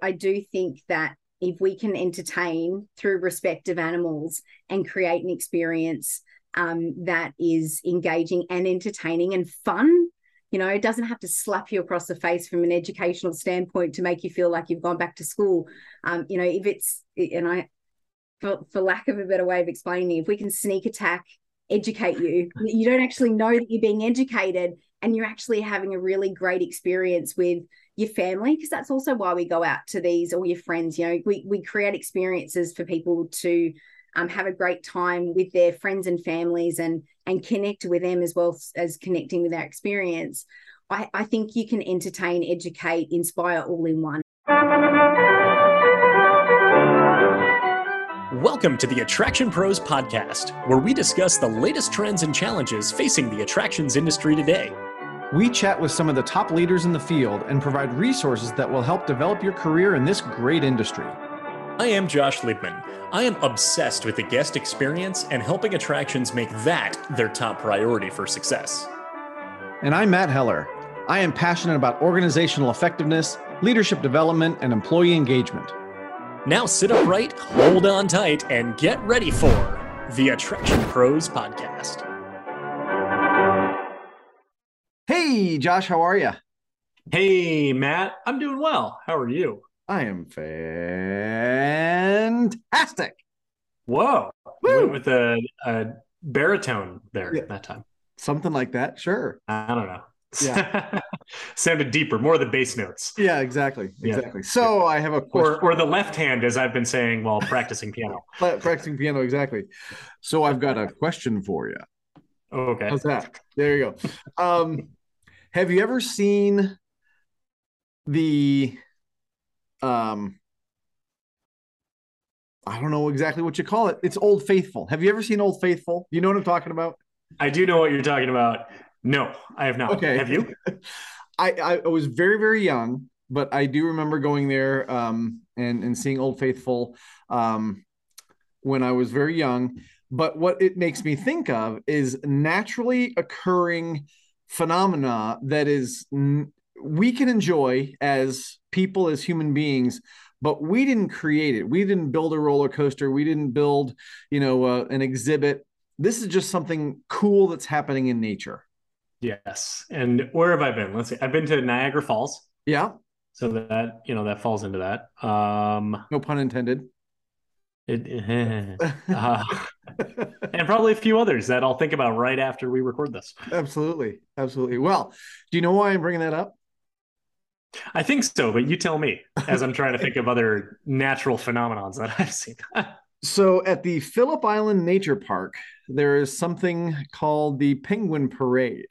I do think that if we can entertain through respect of animals and create an experience that is engaging and entertaining and fun, you know, it doesn't have to slap you across the face from an educational standpoint to make you feel like you've gone back to school. You know, if it's, and I, for lack of a better way of explaining, if we can sneak attack, educate you, you don't actually know that you're being educated and you're actually having a really great experience with your family, because that's also why we go out to these, or your friends, you know, we create experiences for people to have a great time with their friends and families and connect with them as well as connecting with our experience. I think you can entertain, educate, inspire all in one. Welcome to the Attraction Pros Podcast, where we discuss the latest trends and challenges facing the attractions industry today. We chat with some of the top leaders in the field and provide resources that will help develop your career in this great industry. I am Josh Liebman. I am obsessed with the guest experience and helping attractions make that their top priority for success. And I'm Matt Heller. I am passionate about organizational effectiveness, leadership development, and employee engagement. Now sit upright, hold on tight, and get ready for the Attraction Pros Podcast. Hey, Josh, how are you? Hey, Matt. I'm doing well. How are you? I am fantastic. Whoa. Woo! Went with a baritone there, yeah, that time. Something like that, sure. I don't know. Yeah. Sounded deeper, more of the bass notes. Yeah, exactly. Yeah. So I have a question. Or the left hand, as I've been saying while practicing piano. Practicing piano, exactly. So I've got a question for you. Okay. How's that? There you go. Have you ever seen the... I don't know exactly what you call it. It's Old Faithful. Have you ever seen Old Faithful? You know what I'm talking about? I do know what you're talking about. No, I have not. Okay. Have you? I was very, very young, but I do remember going there and seeing Old Faithful when I was very young. But what it makes me think of is naturally occurring phenomena that is we can enjoy as people, as human beings, but we didn't create it. We didn't build a roller coaster. We didn't build, an exhibit. This is just something cool that's happening in nature. Yes. And where have I been? Let's see. I've been to Niagara Falls. Yeah. So that, that falls into that. No pun intended. And probably a few others that I'll think about right after we record this. Absolutely. Absolutely. Well, do you know why I'm bringing that up? I think so, but you tell me as I'm trying to think of other natural phenomenons that I've seen. So at the Phillip Island Nature Park, there is something called the Penguin Parade.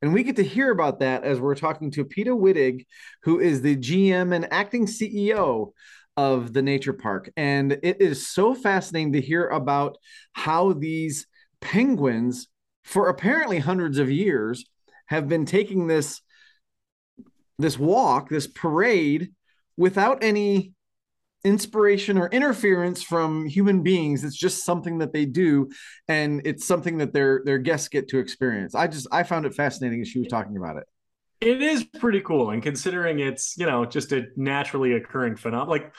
And we get to hear about that as we're talking to Peter Wittig, who is the GM and acting CEO of the nature park. And it is so fascinating to hear about how these penguins, for apparently hundreds of years, have been taking this walk, this parade, without any inspiration or interference from human beings. It's just something that they do, and it's something that their guests get to experience. I found it fascinating as she was talking about it. It is pretty cool, and considering it's, just a naturally occurring phenomenon. Like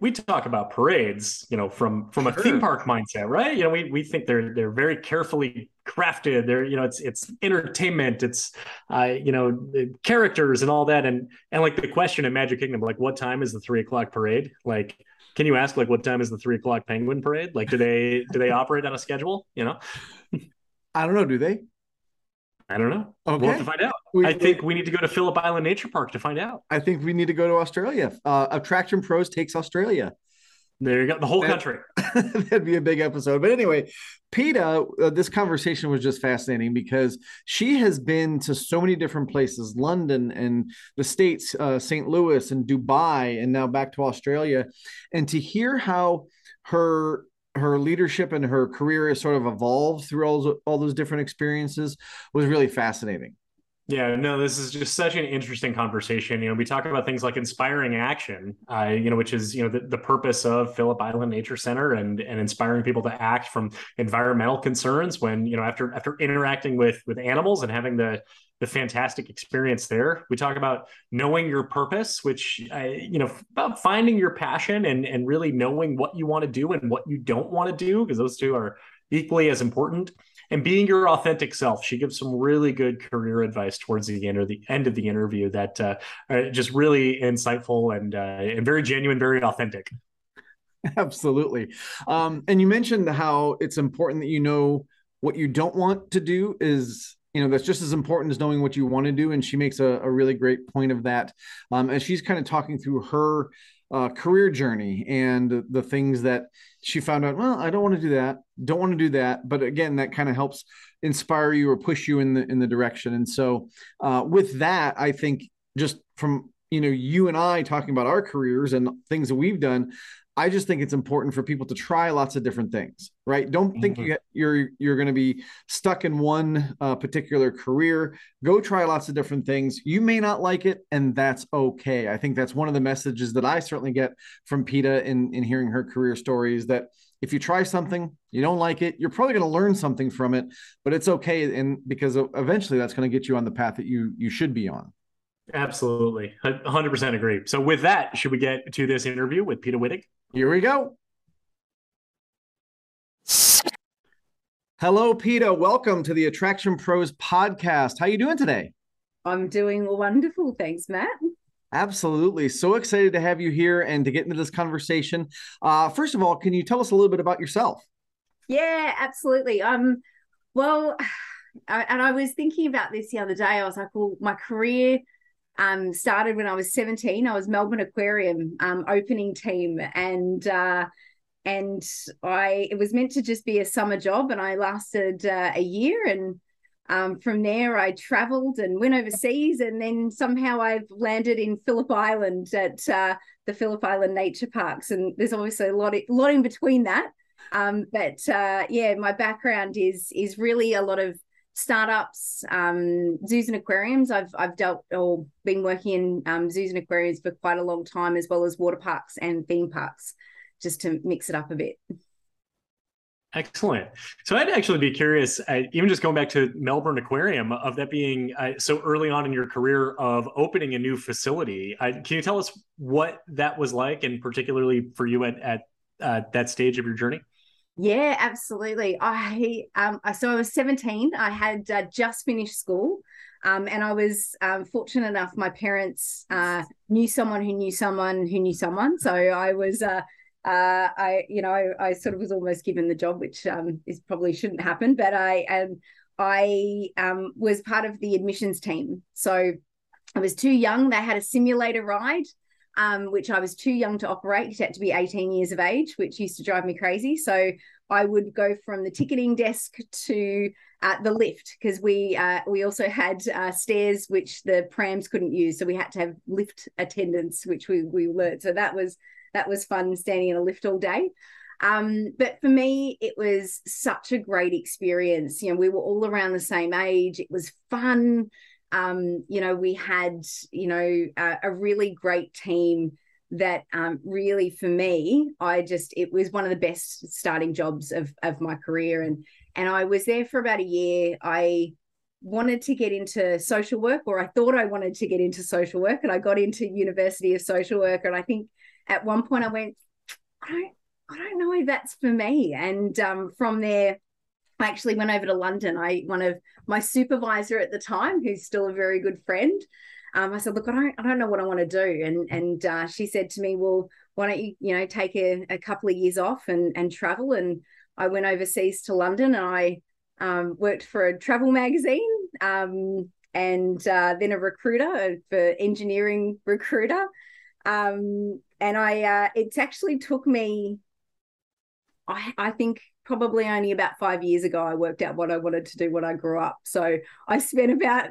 we talk about parades, from a theme park mindset, right? We think they're very carefully crafted. They're, it's entertainment, it's the characters and all that, and like the question at Magic Kingdom, like what time is the 3:00 parade? Like, can you ask what time is the 3:00 penguin parade? Like, do they operate on a schedule? I don't know. Do they? I don't know. Okay. We'll have to find out. I think we need to go to Phillip Island Nature Park to find out. I think we need to go to Australia. Attraction Pros takes Australia. There you go. The whole country. That'd be a big episode. But anyway, PETA, this conversation was just fascinating because she has been to so many different places, London and the States, St. Louis and Dubai, and now back to Australia. And to hear how her leadership and her career has sort of evolved through all those different experiences was really fascinating. Yeah, no, this is just such an interesting conversation. You know, we talk about things like inspiring action, you know, which is, you know, the purpose of Phillip Island Nature Center and inspiring people to act from environmental concerns when, you know, after interacting with animals and having the fantastic experience there. We talk about knowing your purpose, which, you know, about finding your passion and really knowing what you want to do and what you don't want to do, because those two are equally as important. And being your authentic self. She gives some really good career advice towards the end of the interview that just really insightful and very genuine, very authentic. Absolutely. And you mentioned how it's important that you know what you don't want to do is, you know, that's just as important as knowing what you want to do. And she makes a really great point of that. And she's kind of talking through her career journey and the things that she found out, well, I don't want to do that. Don't want to do that. But again, that kind of helps inspire you or push you in the direction. And so with that, I think just from, you know, you and I talking about our careers and things that we've done, I just think it's important for people to try lots of different things, right? Don't think you're going to be stuck in one particular career. Go try lots of different things. You may not like it, and that's okay. I think that's one of the messages that I certainly get from PETA in hearing her career stories, that if you try something, you don't like it, you're probably going to learn something from it, but it's okay, and because eventually that's going to get you on the path that you should be on. Absolutely. 100% agree. So with that, should we get to this interview with PETA Wittig? Here we go. Hello, PETA. Welcome to the Attraction Pros podcast. How are you doing today? I'm doing wonderful. Thanks, Matt. Absolutely. So excited to have you here and to get into this conversation. First of all, can you tell us a little bit about yourself? Yeah, absolutely. And I was thinking about this the other day. I was like, well, my career started when I was 17. I was Melbourne Aquarium opening team, and it was meant to just be a summer job, and I lasted a year, and from there I travelled and went overseas, and then somehow I've landed in Phillip Island at the Phillip Island Nature Parks, and there's obviously a lot in between that. But my background is really a lot of startups, zoos and aquariums. I've dealt or been working in zoos and aquariums for quite a long time, as well as water parks and theme parks, just to mix it up a bit. Excellent. So I'd actually be curious, even just going back to Melbourne Aquarium, of that being so early on in your career of opening a new facility. Can you tell us what that was like, and particularly for you at that stage of your journey? Yeah, absolutely. I was 17. I had just finished school, and I was fortunate enough. My parents knew someone who knew someone who knew someone. So I was, I sort of was almost given the job, which is probably shouldn't happen. But I was part of the admissions team. So I was too young. They had a simulator ride, which I was too young to operate. You had to be 18 years of age, which used to drive me crazy. So I would go from the ticketing desk to the lift, because we also had stairs, which the prams couldn't use. So we had to have lift attendants, which we learned. So that was fun, standing in a lift all day. But for me, it was such a great experience. You know, we were all around the same age. It was fun. We had, a really great team that really, for me, it was one of the best starting jobs of my career. And I was there for about a year. I wanted to get into social work, or I thought I wanted to get into social work, and I got into University of Social Work. And I think at one point I went, I don't know if that's for me. And from there, I actually went over to London. One of my supervisor at the time, who's still a very good friend, I said, look, I don't know what I want to do. And she said to me, well, why don't you, take a couple of years off and travel? And I went overseas to London, and I worked for a travel magazine, and then a recruiter, for engineering recruiter. It's actually took me, I think, probably only about 5 years ago, I worked out what I wanted to do when I grew up. So I spent about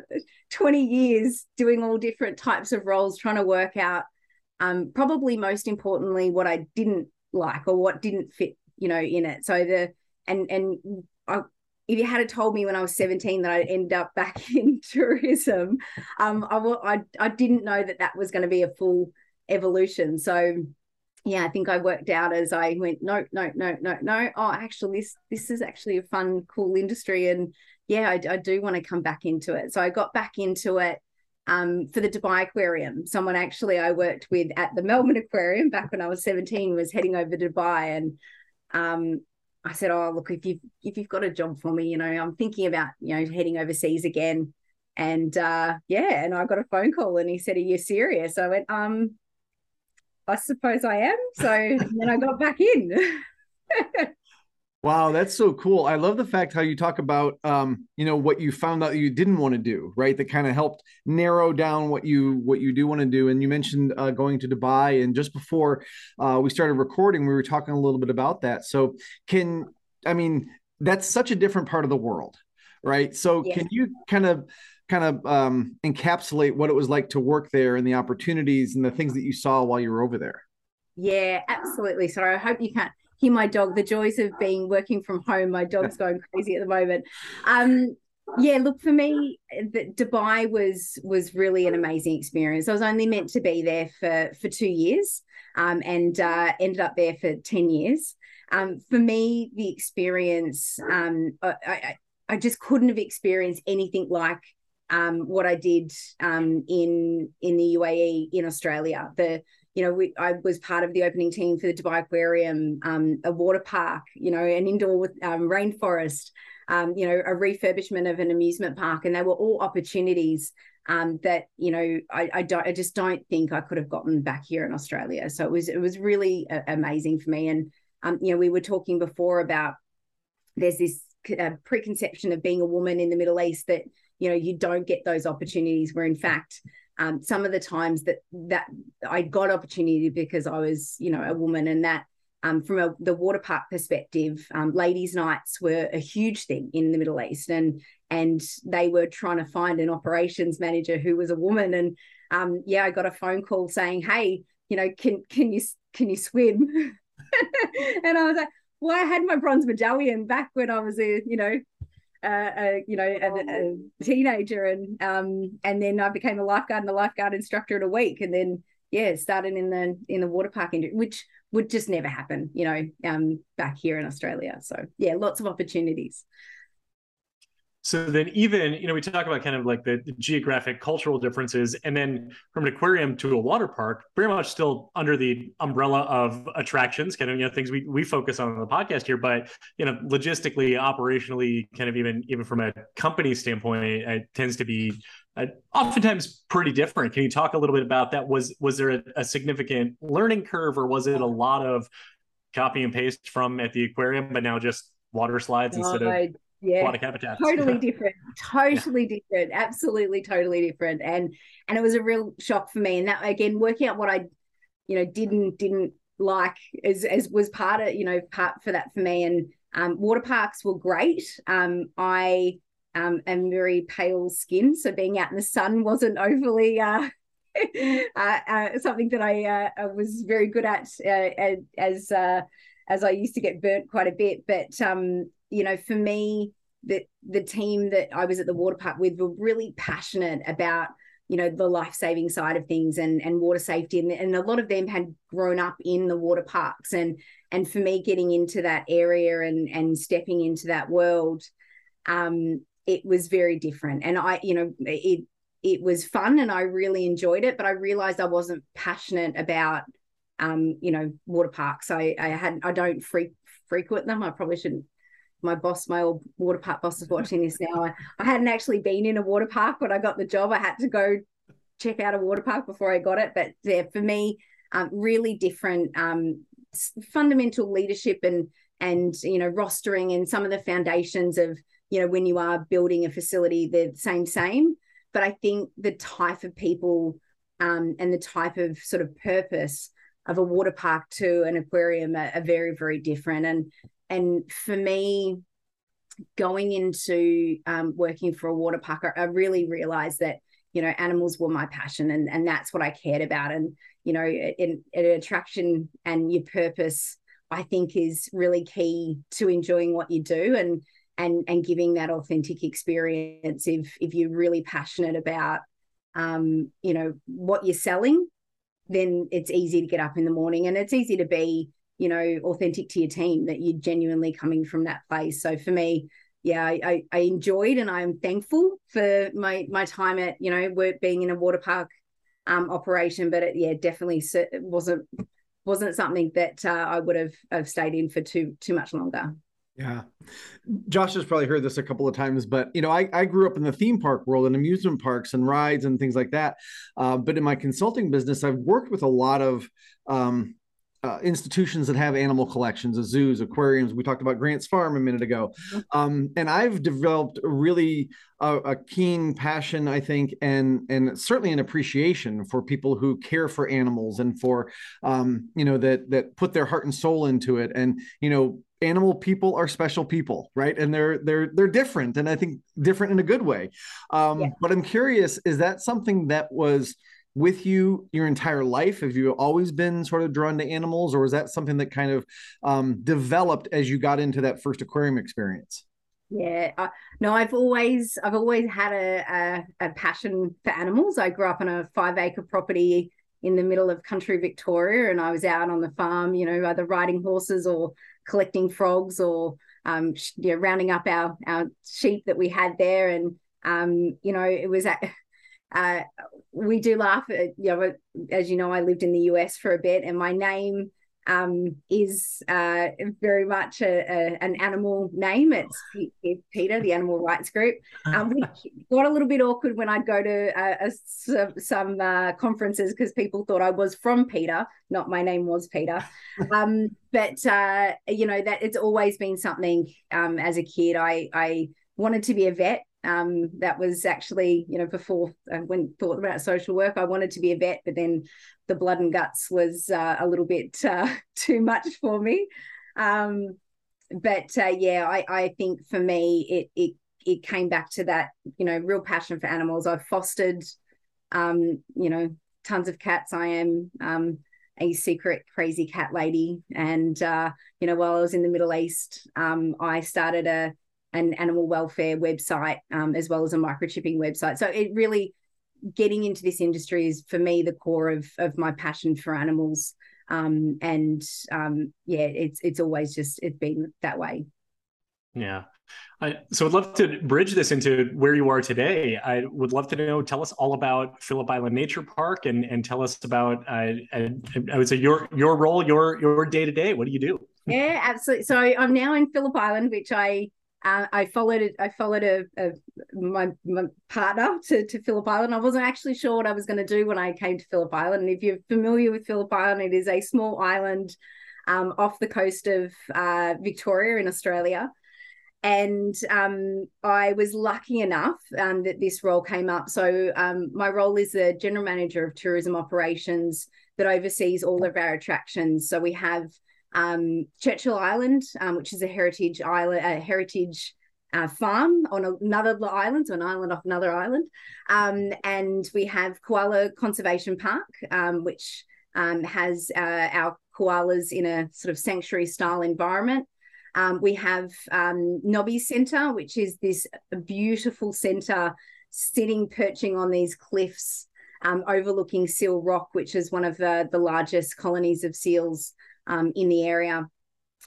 20 years doing all different types of roles, trying to work out probably most importantly what I didn't like or what didn't fit, in it. So if you had told me when I was 17 that I'd end up back in tourism, I didn't know that was going to be a full evolution. So yeah, I think I worked out as I went, no. Oh, actually, this is actually a fun, cool industry. And yeah, I do want to come back into it. So I got back into it for the Dubai Aquarium. Someone actually I worked with at the Melbourne Aquarium back when I was 17 was heading over to Dubai, and I said, oh, look, if you've got a job for me, you know, I'm thinking about, you know, heading overseas again. And yeah, and I got a phone call and he said, are you serious? I went, I suppose I am. So then I got back in. Wow, that's so cool. I love the fact how you talk about, you know, what you found out you didn't want to do, right? That kind of helped narrow down what you do want to do. And you mentioned going to Dubai, and just before we started recording, we were talking a little bit about that. So that's such a different part of the world, right? So yeah. Can you kind of encapsulate what it was like to work there and the opportunities and the things that you saw while you were over there? Yeah, absolutely. So I hope you can't hear my dog, the joys of being working from home. My dog's going crazy at the moment. Yeah, look, for me, Dubai was really an amazing experience. I was only meant to be there for 2 years, and ended up there for 10 years. For me, the experience, I just couldn't have experienced anything like what I did in the UAE, in Australia. I was part of the opening team for the Dubai Aquarium, a water park, you know, an indoor with, rainforest, you know, a refurbishment of an amusement park. And they were all opportunities that, you know, I just don't think I could have gotten back here in Australia. So it was really amazing for me. And, you know, we were talking before about there's this preconception of being a woman in the Middle East that, you know, you don't get those opportunities, where in fact, some of the times that I got opportunity because I was, you know, a woman. And that from the water park perspective, ladies' nights were a huge thing in the Middle East, and they were trying to find an operations manager who was a woman. And yeah, I got a phone call saying, "Hey, you know, can you swim?" And I was like, "Well, I had my bronze medallion back when I was a, you know." A teenager, and then I became a lifeguard instructor in a week, and then yeah, started in the water park industry, which would just never happen, you know, back here in Australia. So yeah, lots of opportunities. So then, even, you know, we talk about kind of like the geographic cultural differences, and then from an aquarium to a water park, very much still under the umbrella of attractions, kind of, you know, things we focus on the podcast here, but, you know, logistically, operationally, kind of even from a company standpoint, it tends to be oftentimes pretty different. Can you talk a little bit about that? Was there a significant learning curve, or was it a lot of copy and paste from at the aquarium, but now just water slides instead of... Yeah, aquatic habitats. Totally different. Totally different. Absolutely, totally different. And it was a real shock for me. And that, again, working out what I, you know, didn't like as was part of, you know, part for that for me. And water parks were great. I am very pale skinned, so being out in the sun wasn't overly something that I was very good at as I used to get burnt quite a bit, but. You know, for me, the team that I was at the water park with were really passionate about, you know, the life-saving side of things and water safety. And a lot of them had grown up in the water parks. And for me, getting into that area and stepping into that world, it was very different. And I, you know, it was fun and I really enjoyed it, but I realized I wasn't passionate about, you know, water parks. I don't frequent them. I probably shouldn't. My boss, my old water park boss, is watching this now. I hadn't actually been in a water park when I got the job. I had to go check out a water park before I got it. But yeah, for me, really different fundamental leadership and you know, rostering and some of the foundations of, you know, when you are building a facility, they're the same. But I think the type of people and the type of sort of purpose of a water park to an aquarium are very, very different. And for me, going into working for a water park, I really realized that, you know, animals were my passion and that's what I cared about. And, you know, an attraction and your purpose, I think, is really key to enjoying what you do. And and giving that authentic experience if you're really passionate about, you know, what you're selling, then it's easy to get up in the morning and it's easy to be, you know, authentic to your team, that you're genuinely coming from that place. So for me, yeah, I enjoyed, and I'm thankful for my time at, you know, work being in a water park operation, but it, yeah, definitely wasn't something that I would have stayed in for too much longer. Yeah. Josh has probably heard this a couple of times, but, you know, I grew up in the theme park world and amusement parks and rides and things like that. But in my consulting business, I've worked with a lot of institutions that have animal collections, zoos, aquariums. We talked about Grant's Farm a minute ago. And I've developed really a keen passion, I think, and certainly an appreciation for people who care for animals and for, you know, that put their heart and soul into it. And, you know, animal people are special people, right? And they're different, and I think different in a good way. But I'm curious, is that something that was with you your entire life? Have you always been sort of drawn to animals, or is that something that kind of developed as you got into that first aquarium experience? Yeah, no, I've always had a passion for animals. I grew up on a 5-acre property in the middle of country Victoria, and I was out on the farm, you know, either riding horses or collecting frogs, or you know, rounding up our sheep that we had there. And you know, it was we do laugh at, you know, as you know, I lived in the US for a bit, and my name is very much an animal name. It's PETA, the animal rights group, which got a little bit awkward when I'd go to some conferences, because people thought I was from PETA, not my name was PETA. But you know, that it's always been something. As a kid, I wanted to be a vet. That was actually, you know, before I thought about social work, I wanted to be a vet, but then the blood and guts was a little bit too much for me. Yeah, I think for me, it came back to that, you know, real passion for animals. I've fostered, you know, tons of cats. I am a secret crazy cat lady. And, you know, while I was in the Middle East, I started an animal welfare website, as well as a microchipping website. So it really, getting into this industry is for me the core of my passion for animals. Yeah, it's always just, it's been that way. Yeah. So I'd love to bridge this into where you are today. I would love to know, tell us all about Phillip Island Nature Park, and tell us about, I would say your role, your day-to-day, what do you do? Yeah, absolutely. So I'm now in Phillip Island, which I followed my partner to Phillip Island. I wasn't actually sure what I was going to do when I came to Phillip Island. And if you're familiar with Phillip Island, it is a small island off the coast of Victoria in Australia. And I was lucky enough that this role came up. So my role is the General Manager of Tourism Operations that oversees all of our attractions. So we have Churchill Island, which is a heritage island, farm on another island, so an island off another island. And we have Koala Conservation Park, which has our koalas in a sort of sanctuary style environment. We have Nobby Centre, which is this beautiful centre perching on these cliffs, overlooking Seal Rock, which is one of the largest colonies of seals in the area.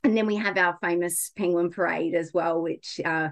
And then we have our famous Penguin Parade as well, which I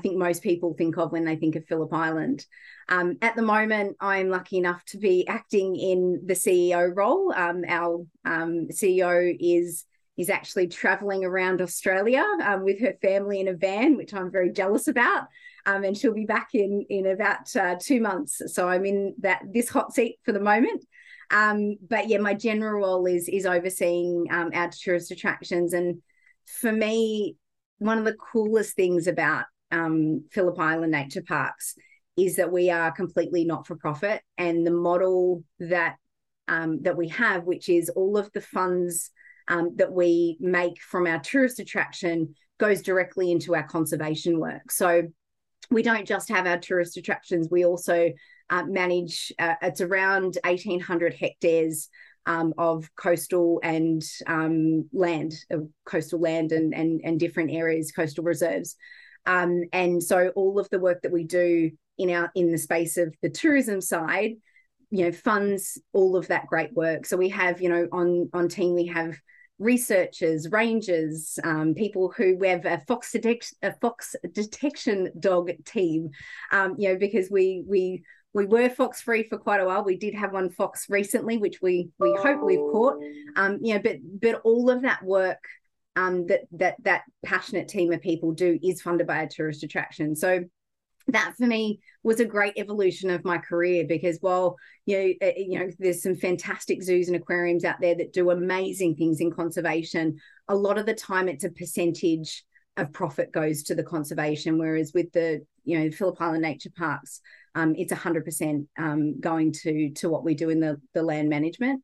think most people think of when they think of Phillip Island. At the moment, I'm lucky enough to be acting in the CEO role. Our CEO is actually travelling around Australia with her family in a van, which I'm very jealous about. And she'll be back in about 2 months. So I'm in this hot seat for the moment. But yeah, my general role is overseeing our tourist attractions. And for me, one of the coolest things about Phillip Island Nature Parks is that we are completely not-for-profit, and the model that we have, which is all of the funds that we make from our tourist attraction goes directly into our conservation work. So we don't just have our tourist attractions, we also manage, it's around 1,800 hectares of coastal and land, and different areas, coastal reserves. And so all of the work that we do in the space of the tourism side, funds all of that great work. So we have, on team, we have researchers, rangers, people who have a fox detection dog team, because we were fox free for quite a while. We did have one fox recently, which we hope we've caught, but all of that work that passionate team of people do is funded by a tourist attraction. So that for me was a great evolution of my career, because while there's some fantastic zoos and aquariums out there that do amazing things in conservation, a lot of the time it's a percentage of profit goes to the conservation, whereas with the Phillip Island Nature Parks, it's 100% going to what we do in the land management.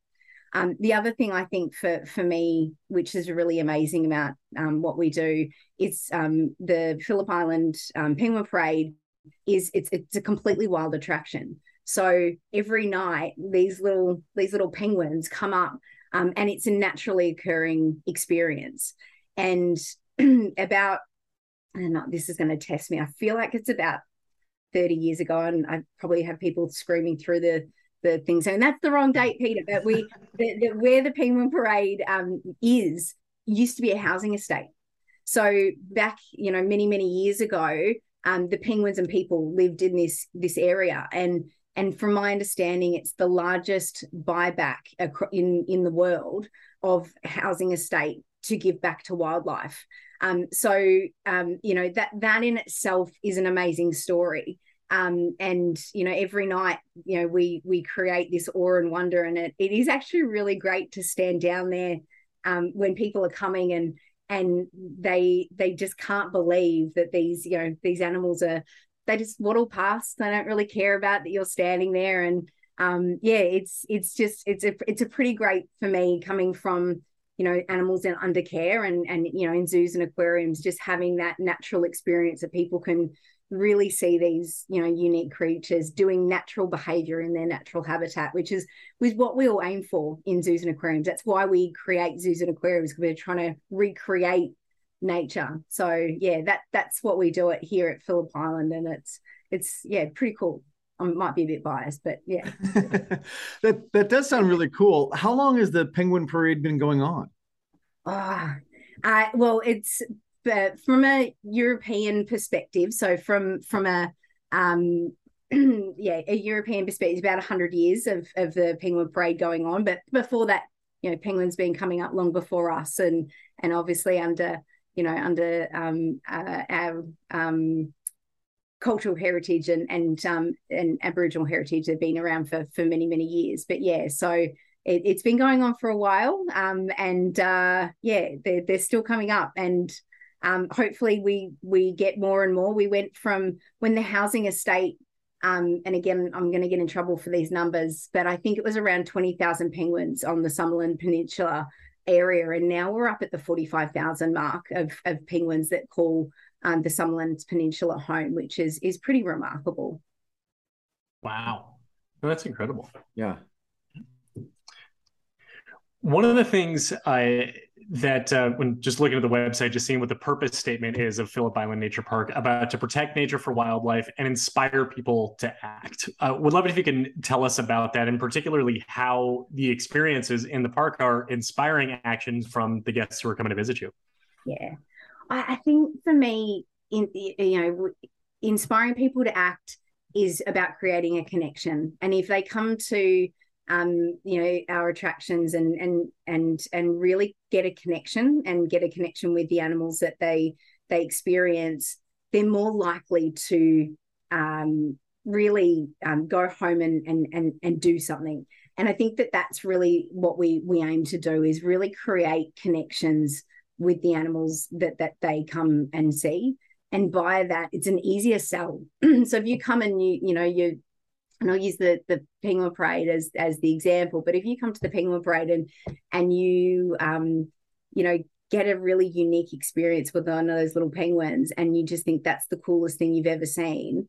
The other thing I think for me, which is really amazing about what we do, is the Phillip Island Penguin Parade. It's a completely wild attraction. So every night these little penguins come up, and it's a naturally occurring experience. And this is going to test me. I feel like it's about 30 years ago, and I probably have people screaming through the thing saying that's the wrong date, Peter. But where the Penguin Parade used to be a housing estate. So back, many years ago, the penguins and people lived in this area, and from my understanding, it's the largest buyback in the world of housing estate to give back to wildlife. That in itself is an amazing story. Every night, we create this awe and wonder, and it is actually really great to stand down there when people are coming and they just can't believe that these animals they just waddle past. They don't really care about that you're standing there, and it's a pretty great for me, coming from animals in under care and in zoos and aquariums, just having that natural experience that people can really see these unique creatures doing natural behavior in their natural habitat, which is what we all aim for in zoos and aquariums. That's why we create zoos and aquariums, because we're trying to recreate nature. So that's what we do it here at Phillip Island, and it's pretty cool. I might be a bit biased, but yeah. that does sound really cool. How long has the Penguin Parade been going on? But from a European perspective, so from a European perspective, about 100 years of the Penguin Parade going on. But before that, penguins been coming up long before us, and obviously under our cultural heritage and Aboriginal heritage, they've been around for many years. But yeah, so. It's been going on for a while, they're still coming up, and hopefully we get more and more. We went from when the housing estate, and again, I'm going to get in trouble for these numbers, but I think it was around 20,000 penguins on the Summerland Peninsula area, and now we're up at the 45,000 mark of penguins that call the Summerland Peninsula home, which is pretty remarkable. Wow, well, that's incredible. Yeah. One of the things when just looking at the website, just seeing what the purpose statement is of Phillip Island Nature Park, about to protect nature for wildlife and inspire people to act. Would love it if you can tell us about that, and particularly how the experiences in the park are inspiring actions from the guests who are coming to visit you. Yeah, I think for me, inspiring people to act is about creating a connection. And if they come to our attractions and really get a connection with the animals that they experience, they're more likely to really go home and do something. And I think that's really what we aim to do, is really create connections with the animals that they come and see. And by that, it's an easier sell. So if you come and you and I'll use the Penguin Parade as the example, but if you come to the Penguin Parade and you, get a really unique experience with one of those little penguins, and you just think that's the coolest thing you've ever seen,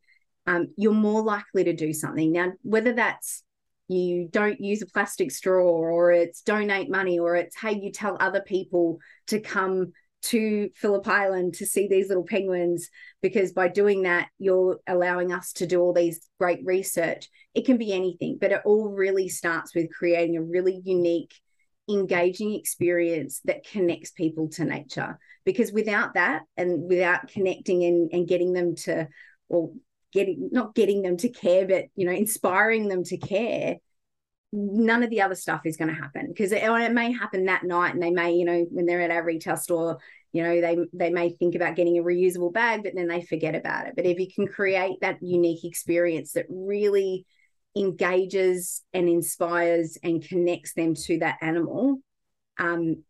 you're more likely to do something. Now, whether that's you don't use a plastic straw, or it's donate money, or it's, hey, you tell other people to come to Phillip Island to see these little penguins, because by doing that, you're allowing us to do all these great research. It can be anything, but it all really starts with creating a really unique, engaging experience that connects people to nature. Because without that, and without connecting and getting them to, or getting, not getting them to care, but, you know, inspiring them to care, none of the other stuff is going to happen. Because it may happen that night, and they may, you know, when they're at our retail store, you know, they may think about getting a reusable bag, but then they forget about it. But if you can create that unique experience that really engages and inspires and connects them to that animal,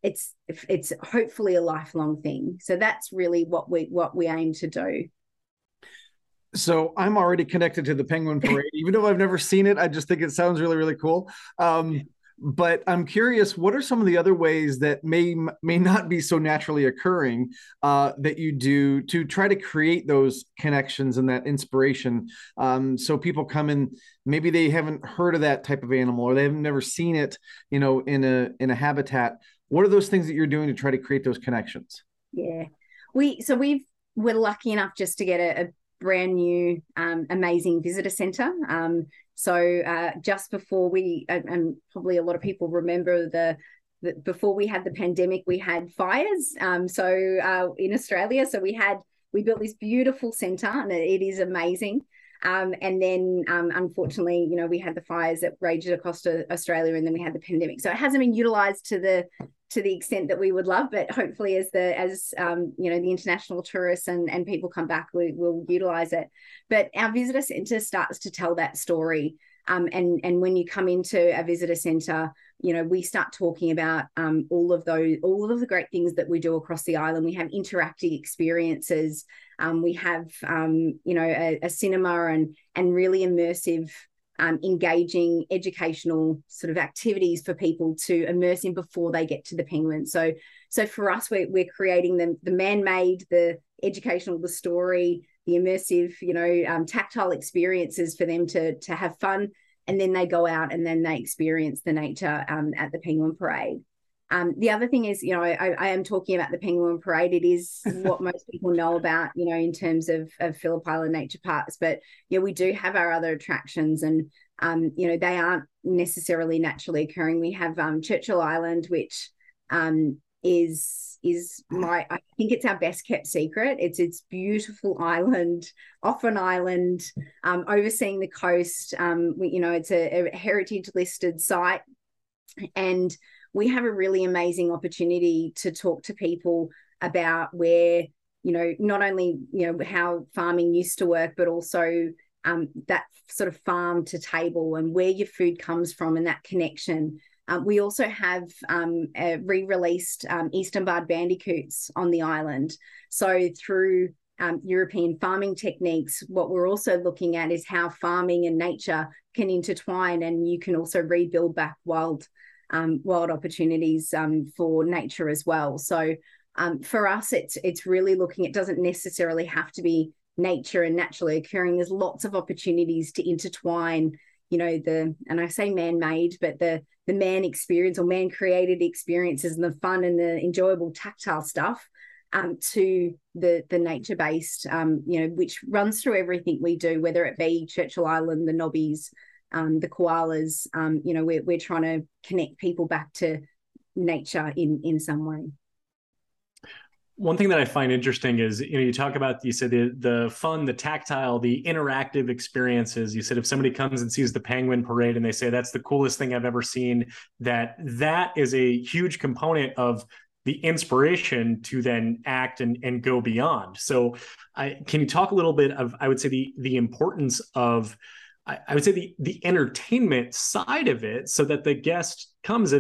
it's hopefully a lifelong thing. So that's really what we aim to do. So I'm already connected to the Penguin Parade, even though I've never seen it. I just think it sounds really, really cool. But I'm curious, what are some of the other ways that may not be so naturally occurring that you do to try to create those connections and that inspiration? So people come in, maybe they haven't heard of that type of animal, or they have never seen it, you know, in a habitat. What are those things that you're doing to try to create those connections? Yeah, we're lucky enough just to get a brand new amazing visitor center. Just before we, and probably a lot of people remember before we had the pandemic, we had fires in Australia. So we built this beautiful center, and it is amazing. And then unfortunately, you know, we had the fires that raged across Australia, and then we had the pandemic. So it hasn't been utilized to the extent that we would love, but hopefully as the international tourists and people come back, we will utilize it. But our visitor center starts to tell that story. And when you come into a visitor center, you know, we start talking about all of the great things that we do across the island. We have interactive experiences. We have, a cinema and really immersive, engaging educational sort of activities for people to immerse in before they get to the penguins. So for us, we're creating the man-made, the educational, the story, the immersive, tactile experiences for them to have fun. And then they go out and then they experience the nature at the Penguin Parade. The other thing is, I am talking about the Penguin Parade. It is what most people know about, in terms of Phillip Island Nature Parks. But, we do have our other attractions, and, they aren't necessarily naturally occurring. We have Churchill Island, which I think it's our best kept secret. It's beautiful island, off an island, overseeing the coast. It's a heritage listed site, and we have a really amazing opportunity to talk to people about where, not only, how farming used to work, but also that sort of farm to table and where your food comes from and that connection. We also have re-released eastern barred bandicoots on the island. So through European farming techniques, what we're also looking at is how farming and nature can intertwine, and you can also rebuild back wild opportunities for nature as well. So for us, it's really looking, it doesn't necessarily have to be nature and naturally occurring. There's lots of opportunities to intertwine, and I say man-made, but the man experience or man-created experiences and the fun and the enjoyable tactile stuff to the nature-based, which runs through everything we do, whether it be Churchill Island, the Nobbies, the koalas. We're trying to connect people back to nature in some way. One thing that I find interesting is, you talk about, you said the fun, the tactile, the interactive experiences. You said if somebody comes and sees the Penguin Parade and they say, that's the coolest thing I've ever seen, that is a huge component of the inspiration to then act and go beyond. So can you talk a little bit of, I would say the importance of, I would say the entertainment side of it, so that the guest comes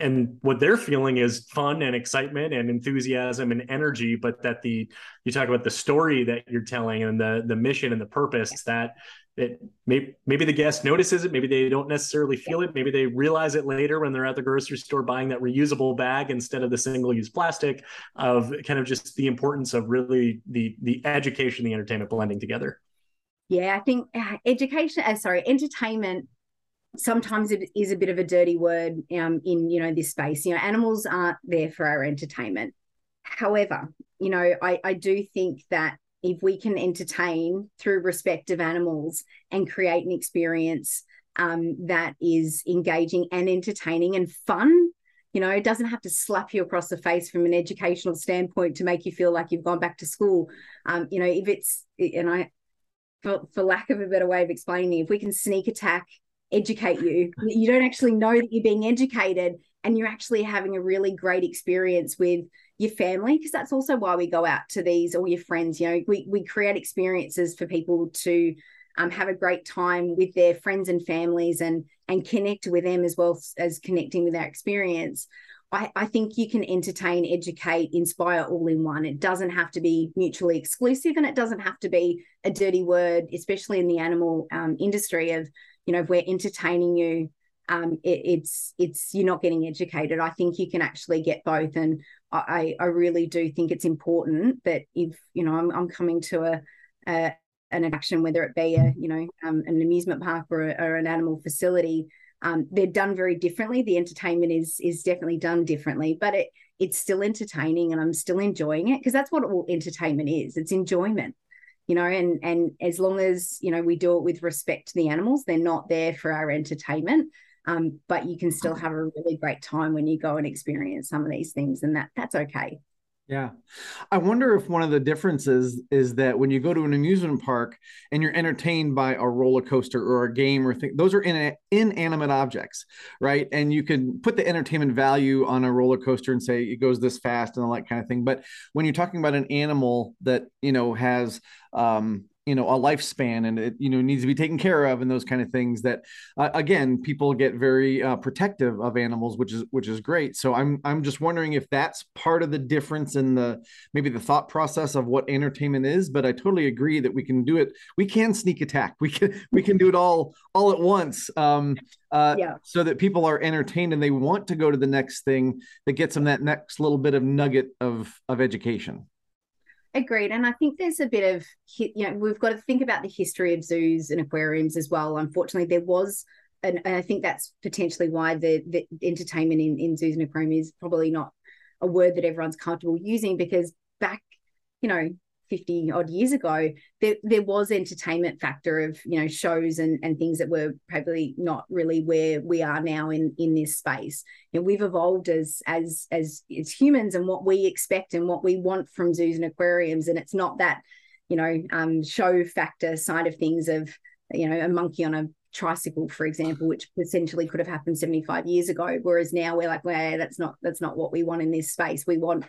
and what they're feeling is fun and excitement and enthusiasm and energy, but that you talk about the story that you're telling and the mission and the purpose, that it maybe the guest notices it, maybe they don't necessarily feel it, maybe they realize it later when they're at the grocery store buying that reusable bag instead of the single-use plastic, of kind of just the importance of really the education, the entertainment blending together. Yeah, I think entertainment sometimes it is a bit of a dirty word in this space. Animals aren't there for our entertainment. However, you know, I do think that if we can entertain through respect of animals and create an experience that is engaging and entertaining and fun, you know, it doesn't have to slap you across the face from an educational standpoint to make you feel like you've gone back to school. You know, if it's, and I, for lack of a better way of explaining it, if we can sneak attack, educate you, you don't actually know that you're being educated and you're actually having a really great experience with your family, because that's also why we go out to these, or your friends, you know, we create experiences for people to have a great time with their friends and families and connect with them as well as connecting with our experience. I think you can entertain, educate, inspire all in one. It doesn't have to be mutually exclusive, and it doesn't have to be a dirty word, especially in the animal industry of, you know, if we're entertaining you, it's you're not getting educated. I think you can actually get both. And I really do think it's important that if, you know, I'm coming to an attraction, whether it be a, you know, an amusement park or an animal facility, they're done very differently. The entertainment is definitely done differently, but it's still entertaining and I'm still enjoying it, because that's what all entertainment is. It's enjoyment, you know, and as long as, you know, we do it with respect to the animals, they're not there for our entertainment, but you can still have a really great time when you go and experience some of these things, and that's okay. Yeah. I wonder if one of the differences is that when you go to an amusement park and you're entertained by a roller coaster or a game or thing, those are inanimate objects, right? And you can put the entertainment value on a roller coaster and say it goes this fast and all that kind of thing. But when you're talking about an animal that, you know, has, you know, a lifespan and it, you know, needs to be taken care of and those kind of things that, again, people get very protective of animals, which is great. So I'm just wondering if that's part of the difference in the, maybe the thought process of what entertainment is, but I totally agree that we can do it. We can sneak attack. We can do it all at once. Yeah. So that people are entertained and they want to go to the next thing that gets them that next little bit of nugget of education. Agreed. And I think there's a bit of, you know, we've got to think about the history of zoos and aquariums as well. Unfortunately, there was, and I think that's potentially why the entertainment in zoos and aquariums is probably not a word that everyone's comfortable using, because back, you know, 50 odd years ago, there was entertainment factor of, you know, shows and things that were probably not really where we are now in this space. You know, we've evolved as humans and what we expect and what we want from zoos and aquariums. And it's not that, you know, show factor side of things of, you know, a monkey on a tricycle, for example, which essentially could have happened 75 years ago. Whereas now we're like, well, that's not what we want in this space. We want,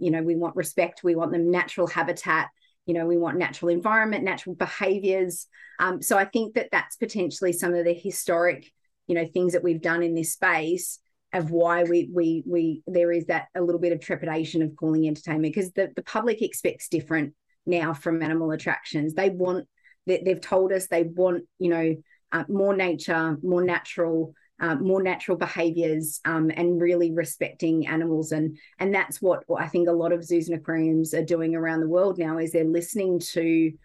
you know, we want respect. We want them natural habitat. You know, we want natural environment, natural behaviors. So I think that that's potentially some of the historic, you know, things that we've done in this space of why we there is that a little bit of trepidation of calling entertainment, because the public expects different now from animal attractions. They want, they've told us they want, you know, more nature, more natural behaviours, and really respecting animals. And that's what I think a lot of zoos and aquariums are doing around the world now, is they're listening to, you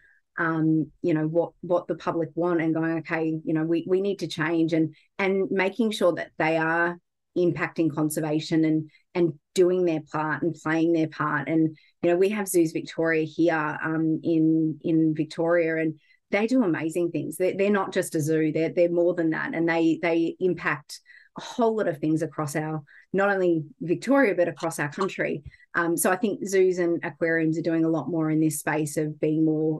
know, what the public want and going, okay, you know, we need to change, and making sure that they are impacting conservation and doing their part and playing their part. And, you know, we have Zoos Victoria here in Victoria, and they do amazing things. They're not just a zoo. They're more than that. And they impact a whole lot of things across our, not only Victoria, but across our country. So I think zoos and aquariums are doing a lot more in this space of being more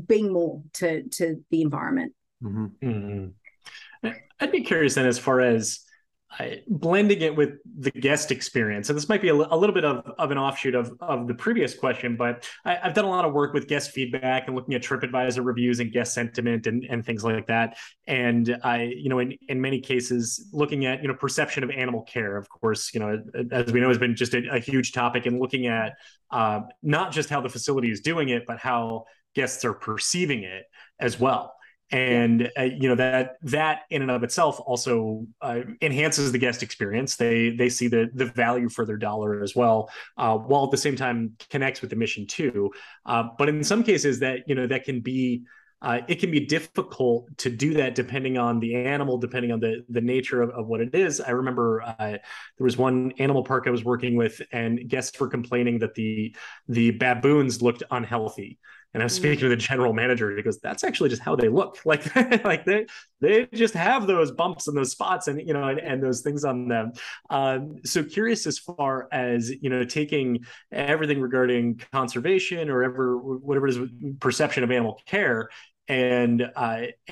to the environment. Mm-hmm. Mm-hmm. I'd be curious then, as far as blending it with the guest experience. And this might be a little bit of an offshoot of the previous question, but I've done a lot of work with guest feedback and looking at TripAdvisor reviews and guest sentiment and things like that. And I, you know, in many cases, looking at, you know, perception of animal care, of course, you know, as we know, has been just a huge topic, and looking at not just how the facility is doing it, but how guests are perceiving it as well. And, you know, that in and of itself also enhances the guest experience. They see the value for their dollar as well, while at the same time connects with the mission too. But in some cases that, you know, that can be It can be difficult to do that depending on the animal, depending on the nature of what it is. I remember there was one animal park I was working with, and guests were complaining that the baboons looked unhealthy. And I was speaking to the general manager, and he goes, "That's actually just how they look. Like, like they just have those bumps and those spots, and you know, and those things on them." So curious as far as, you know, taking everything regarding conservation or whatever it is, perception of animal care, and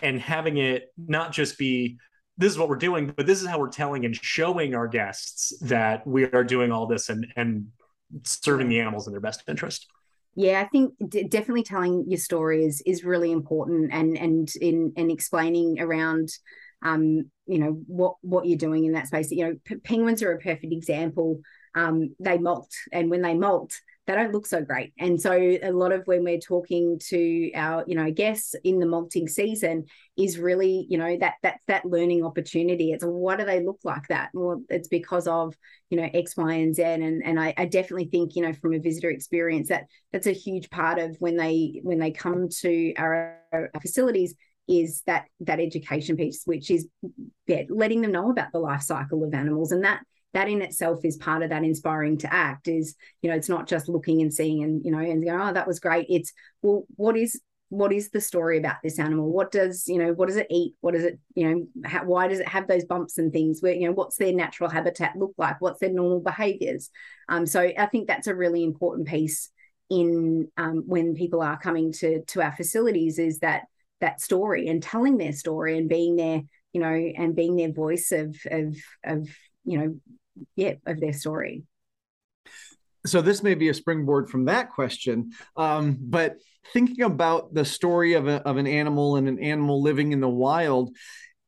having it not just be, this is what we're doing, but this is how we're telling and showing our guests that we are doing all this and serving the animals in their best interest. Yeah, I think definitely telling your story is really important, and explaining around, you know, what you're doing in that space. You know, penguins are a perfect example. They molt, and when they molt, they don't look so great. And so a lot of when we're talking to our, you know, guests in the molting season is really, you know, that learning opportunity. It's what do they look like that? Well, it's because of, you know, X, Y, and Z. And I definitely think, you know, from a visitor experience, that's a huge part of when they come to our facilities, is that education piece, which is letting them know about the life cycle of animals. And that in itself is part of that inspiring to act, is, you know, it's not just looking and seeing and, you know, and going, oh, that was great. It's, well, what is the story about this animal? What does it eat? What does it, you know, why does it have those bumps and things? Where, you know, what's their natural habitat look like? What's their normal behaviors? So I think that's a really important piece in when people are coming to our facilities, is that story, and telling their story, and being their, you know, and being their voice of you know, of their story. So this may be a springboard from that question, but thinking about the story of an animal and an animal living in the wild,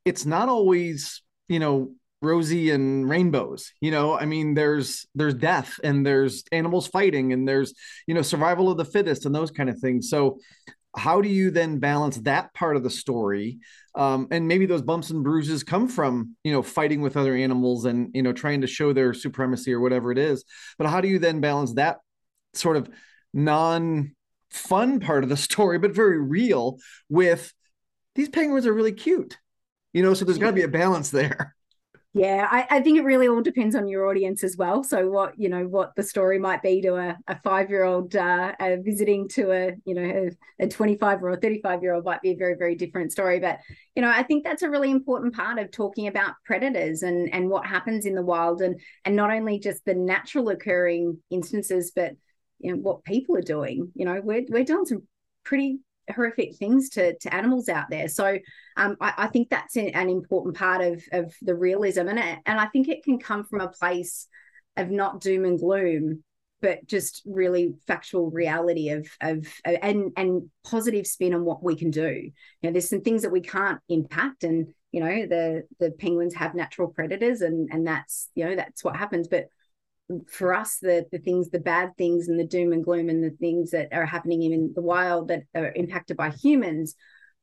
it's not always, you know, rosy and rainbows. You know, I mean, there's death, and there's animals fighting, and there's, you know, survival of the fittest and those kind of things. So how do you then balance that part of the story? And maybe those bumps and bruises come from, you know, fighting with other animals and, you know, trying to show their supremacy or whatever it is. But how do you then balance that sort of non-fun part of the story, but very real, with these penguins are really cute, you know, so there's got to be a balance there. Yeah, I think it really all depends on your audience as well. So what the story might be to a 5-year-old visiting to a 25 or a 35-year-old might be a very, very different story. But, you know, I think that's a really important part of talking about predators and what happens in the wild, and not only just the natural occurring instances, but, you know, what people are doing. You know, we're doing some pretty horrific things to animals out there. So I think that's an important part of the realism. And I think it can come from a place of not doom and gloom, but just really factual reality and positive spin on what we can do. You know, there's some things that we can't impact, and, you know, the penguins have natural predators, and that's, you know, that's what happens. But for us, the bad things and the doom and gloom and the things that are happening in the wild that are impacted by humans,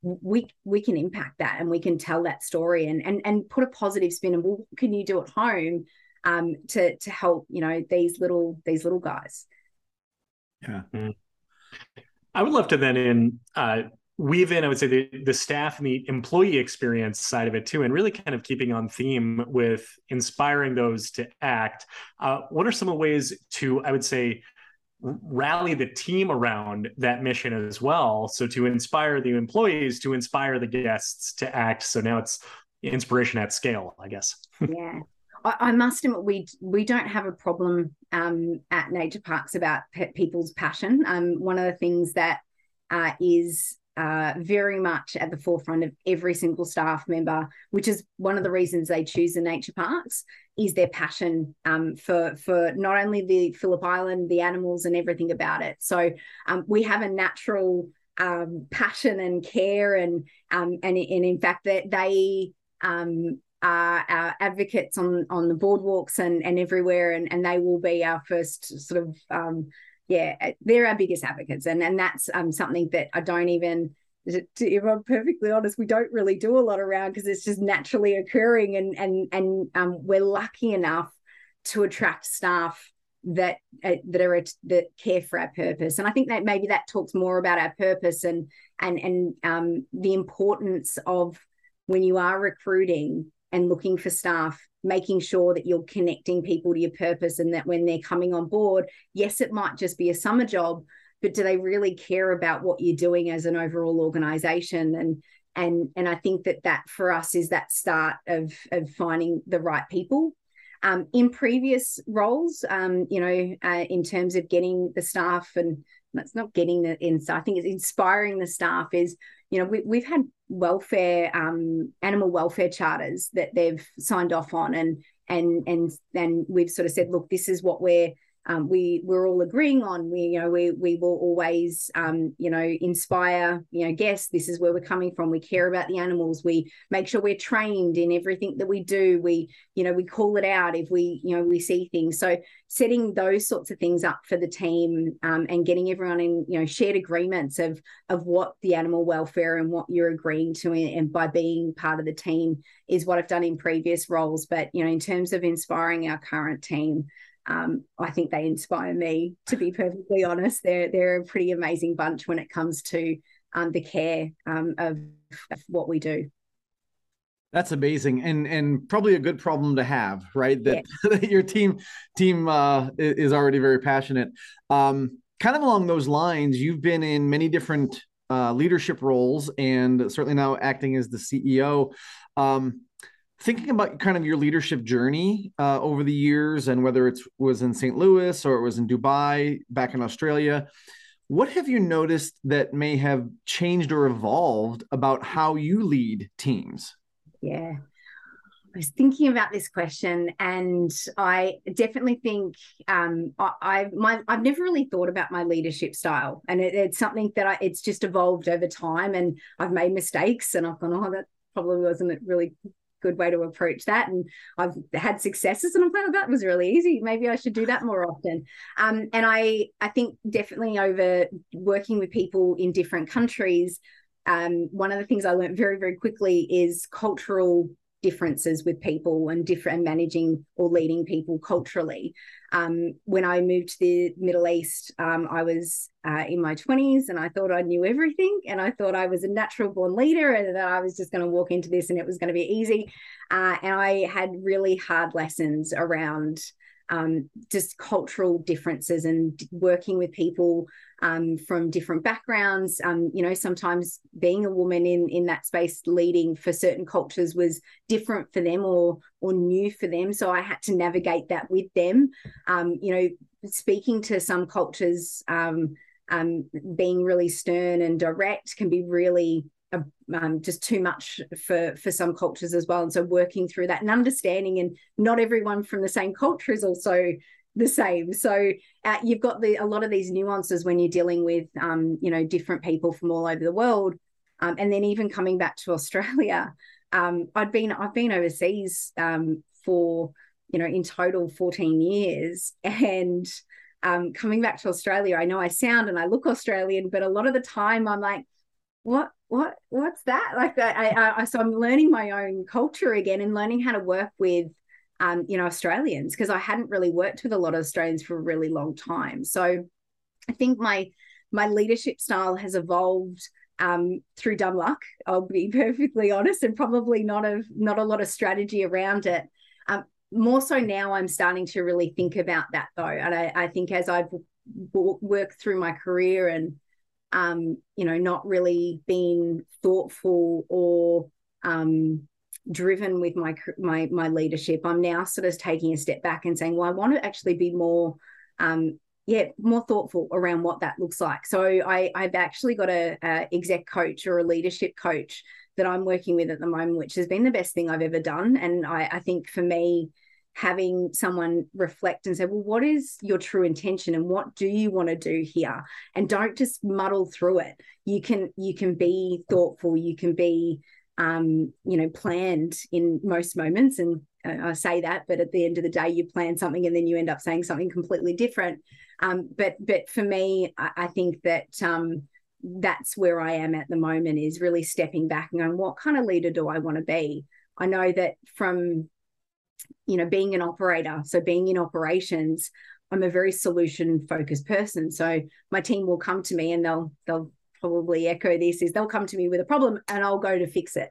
we can impact that, and we can tell that story and put a positive spin. And what can you do at home to help, you know, these little guys? Yeah, I would love to then weave in, I would say, the staff and the employee experience side of it too, and really kind of keeping on theme with inspiring those to act. What are some of the ways to, I would say, rally the team around that mission as well? So to inspire the employees, to inspire the guests to act. So now it's inspiration at scale, I guess. Yeah. I must admit, we don't have a problem at nature parks about people's passion. One of the things that is very much at the forefront of every single staff member, which is one of the reasons they choose the nature parks, is their passion for not only the Phillip Island, the animals, and everything about it. So we have a natural passion and care, and in fact that they are our advocates on the boardwalks and everywhere, and they will be our first sort of they're our biggest advocates, and that's something that I don't even, if I'm perfectly honest, we don't really do a lot around, because it's just naturally occurring, and we're lucky enough to attract staff that care for our purpose. And I think that maybe that talks more about our purpose and the importance of, when you are recruiting and looking for staff, making sure that you're connecting people to your purpose, and that when they're coming on board, yes, it might just be a summer job, but do they really care about what you're doing as an overall organisation? And I think that for us is that start of finding the right people. In previous roles, in terms of getting the staff, and that's not getting the insight, I think it's inspiring the staff is, we've had welfare, animal welfare charters that they've signed off on, and we've sort of said, look, this is what we're all agreeing on. We will always, inspire, guests. This is where we're coming from. We care about the animals. We make sure we're trained in everything that we do. We call it out if we see things. So setting those sorts of things up for the team, and getting everyone in, shared agreements of what the animal welfare and what you're agreeing to, and by being part of the team is what I've done in previous roles. But, in terms of inspiring our current team, I think they inspire me, to be perfectly honest. They're a pretty amazing bunch when it comes to the care of what we do. That's amazing, and probably a good problem to have, right? That your team is already very passionate. Kind of along those lines, you've been in many different leadership roles, and certainly now acting as the CEO. Thinking about kind of your leadership journey over the years, and whether it was in St. Louis or it was in Dubai, back in Australia, what have you noticed that may have changed or evolved about how you lead teams? Yeah, I was thinking about this question, and I definitely think I've never really thought about my leadership style, and it's something that it's just evolved over time, and I've made mistakes, and I've gone, oh, that probably wasn't really good way to approach that, and I've had successes, and I'm like, oh, that was really easy, maybe I should do that more often. And I think definitely over working with people in different countries, one of the things I learned very, very quickly is cultural differences with people, and managing or leading people culturally. When I moved to the Middle East, I was in my 20s, and I thought I knew everything, and I thought I was a natural born leader, and that I was just going to walk into this and it was going to be easy. And I had really hard lessons around just cultural differences, and working with people from different backgrounds. Sometimes being a woman in that space, leading for certain cultures was different for them or new for them. So I had to navigate that with them. Speaking to some cultures, being really stern and direct can be really just too much for some cultures as well. And so working through that and understanding, and not everyone from the same culture is also the same. So you've got a lot of these nuances when you're dealing with, different people from all over the world. And then even coming back to Australia, I've been overseas for, in total 14 years. And coming back to Australia, I know I sound and I look Australian, but a lot of the time I'm like, what's that like? So I'm learning my own culture again, and learning how to work with, Australians, because I hadn't really worked with a lot of Australians for a really long time. So I think my leadership style has evolved through dumb luck, I'll be perfectly honest, and probably not a lot of strategy around it. More so now, I'm starting to really think about that though, and I think as I've worked through my career and not really being thoughtful or driven with my leadership, I'm now sort of taking a step back and saying, well, I want to actually be more, more thoughtful around what that looks like. So I've actually got a exec coach or a leadership coach that I'm working with at the moment, which has been the best thing I've ever done. And I think for me, having someone reflect and say, well, what is your true intention and what do you want to do here? And don't just muddle through it. You can be thoughtful. You can be, planned in most moments. And I say that, but at the end of the day, you plan something and then you end up saying something completely different. But for me, I think that that's where I am at the moment, is really stepping back and going, what kind of leader do I want to be? I know that from being an operator, so being in operations, I'm a very solution-focused person. So my team will come to me, and they'll probably echo this, is they'll come to me with a problem and I'll go to fix it.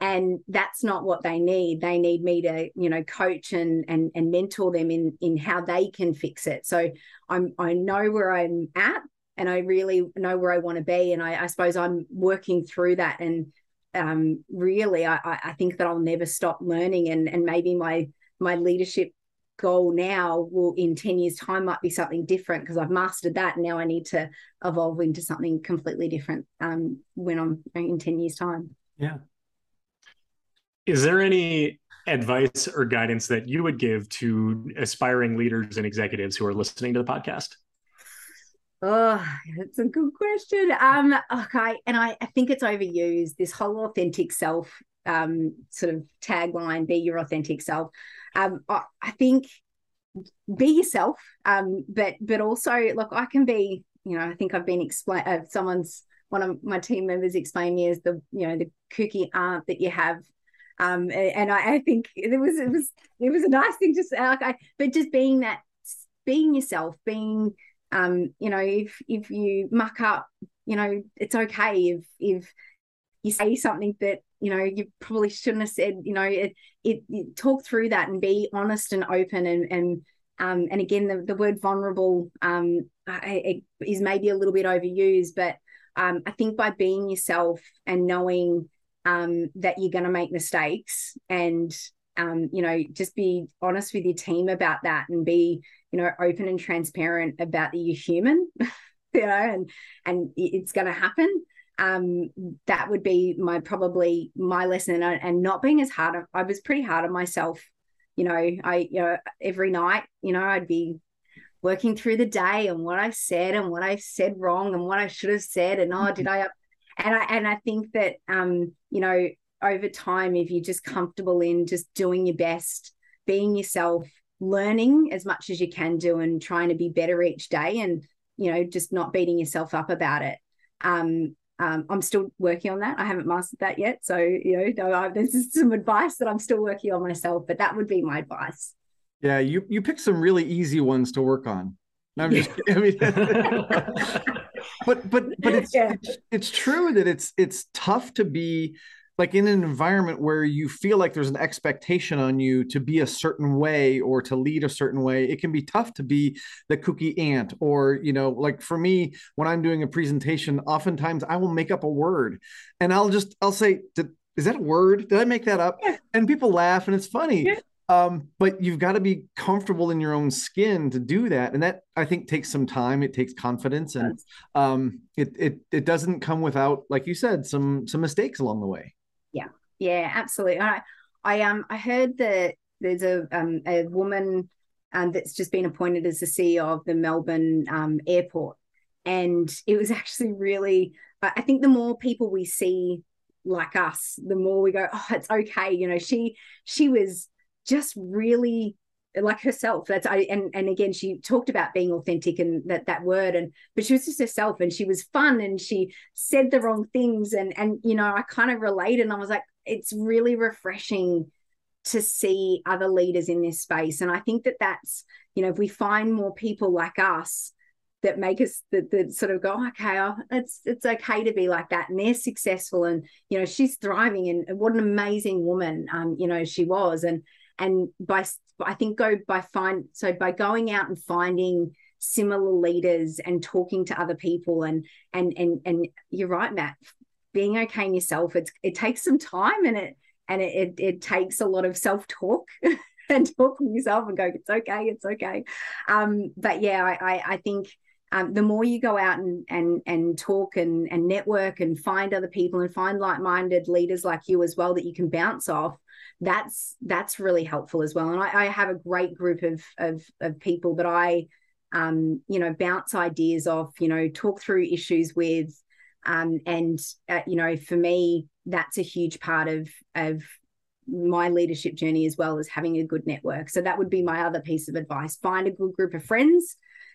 And that's not what they need. They need me to, you know, coach and mentor them in how they can fix it. So I know where I'm at, and I really know where I want to be. And I suppose I'm working through that. And really, I think that I'll never stop learning. And maybe my leadership goal now will, in 10 years' time, might be something different, because I've mastered that. Now I need to evolve into something completely different when I'm in 10 years' time. Yeah. Is there any advice or guidance that you would give to aspiring leaders and executives who are listening to the podcast? Oh, that's a good question. Okay. And I think it's overused, this whole authentic self sort of tagline, be your authentic self. I think be yourself, but also, look, I can be, you know, I think I've been explained, one of my team members explained me as the, you know, the kooky aunt that you have. And I think it was a nice thing, but just being yourself, being, you know, if you muck up, you know, it's okay. If you say something that, you know, you probably shouldn't have said, you know, it talk through that and be honest and open. And again, the word vulnerable, it is maybe a little bit overused, but, I think by being yourself and knowing, that you're going to make mistakes, and you know, just be honest with your team about that, and be, you know, open and transparent about that you're human, you know, and it's going to happen. That would be my lesson, and not being as hard. I was pretty hard on myself, you know. Every night, you know, I'd be working through the day and what I said and what I said wrong and what I should have said, and I think that, you know, over time, if you're just comfortable in just doing your best, being yourself, learning as much as you can do and trying to be better each day, and, you know, just not beating yourself up about it. I'm still working on that. I haven't mastered that yet. So, you know, this is some advice that I'm still working on myself, but that would be my advice. Yeah, you pick some really easy ones to work on. I'm just kidding. I mean, But it's true that it's tough to be like in an environment where you feel like there's an expectation on you to be a certain way or to lead a certain way. It can be tough to be the kooky aunt, or, you know, like for me, when I'm doing a presentation, oftentimes I will make up a word and I'll say, is that a word? Did I make that up? Yeah. And people laugh and it's funny. Yeah. But you've got to be comfortable in your own skin to do that. And that, I think, takes some time. It takes confidence, and it doesn't come without, like you said, some mistakes along the way. Yeah. Yeah, absolutely. I heard that there's a woman that's just been appointed as the CEO of the Melbourne airport. And it was actually really, I think the more people we see like us, the more we go, oh, it's okay. You know, she was just really like herself. And again, she talked about being authentic and that word, but she was just herself, and she was fun, and she said the wrong things, and you know, I kind of relate, and I was like, it's really refreshing to see other leaders in this space. And I think that that's, you know, if we find more people like us that make us that sort of go, okay, it's okay to be like that, and they're successful, and you know, she's thriving, and what an amazing woman you know, she was. And by going out and finding similar leaders and talking to other people, and you're right, Matt, being okay in yourself, it takes some time, and it takes a lot of self-talk and talking to yourself and going, it's okay. But yeah, I think the more you go out and talk and network and find other people and find like-minded leaders like you as well that you can bounce off, that's really helpful as well. And I have a great group of people that I, you know, bounce ideas off, you know, talk through issues with, you know, for me, that's a huge part of my leadership journey as well, as having a good network. So that would be my other piece of advice. Find a good group of friends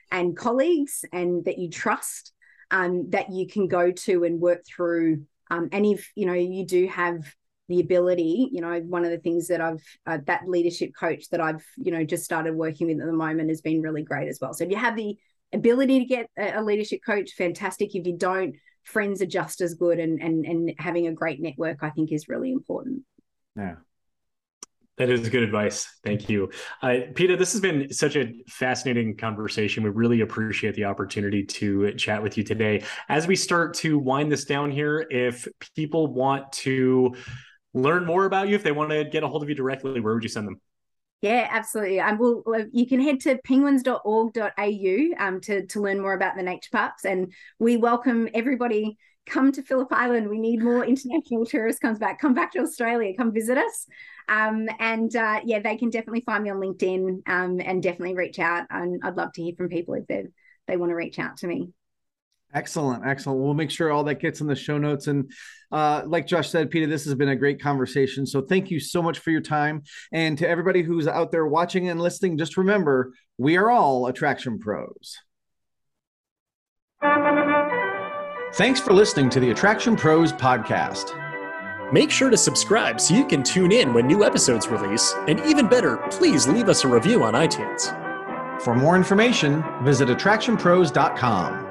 and colleagues, and that you trust, that you can go to and work through. And if, you know, you do have the ability, you know, one of the things that I've, that leadership coach that I've, you know, just started working with at the moment has been really great as well. So if you have the ability to get a leadership coach, fantastic. If you don't, friends are just as good, and having a great network, I think, is really important. Yeah. That is good advice. Thank you. PETA, this has been such a fascinating conversation. We really appreciate the opportunity to chat with you today. As we start to wind this down here, if people want to learn more about you, if they want to get a hold of you directly, where would you send them? Yeah, absolutely. And we'll, you can head to penguins.org.au to learn more about the nature parks. And we welcome everybody. Come to Phillip Island. We need more international tourists come back to Australia, come visit us. Yeah, they can definitely find me on LinkedIn and definitely reach out. And I'd love to hear from people if they want to reach out to me. Excellent. Excellent. We'll make sure all that gets in the show notes. And like Josh said, PETA, this has been a great conversation. So thank you so much for your time. And to everybody who's out there watching and listening, just remember, we are all attraction pros. Thanks for listening to the Attraction Pros Podcast. Make sure to subscribe so you can tune in when new episodes release. And even better, please leave us a review on iTunes. For more information, visit attractionpros.com.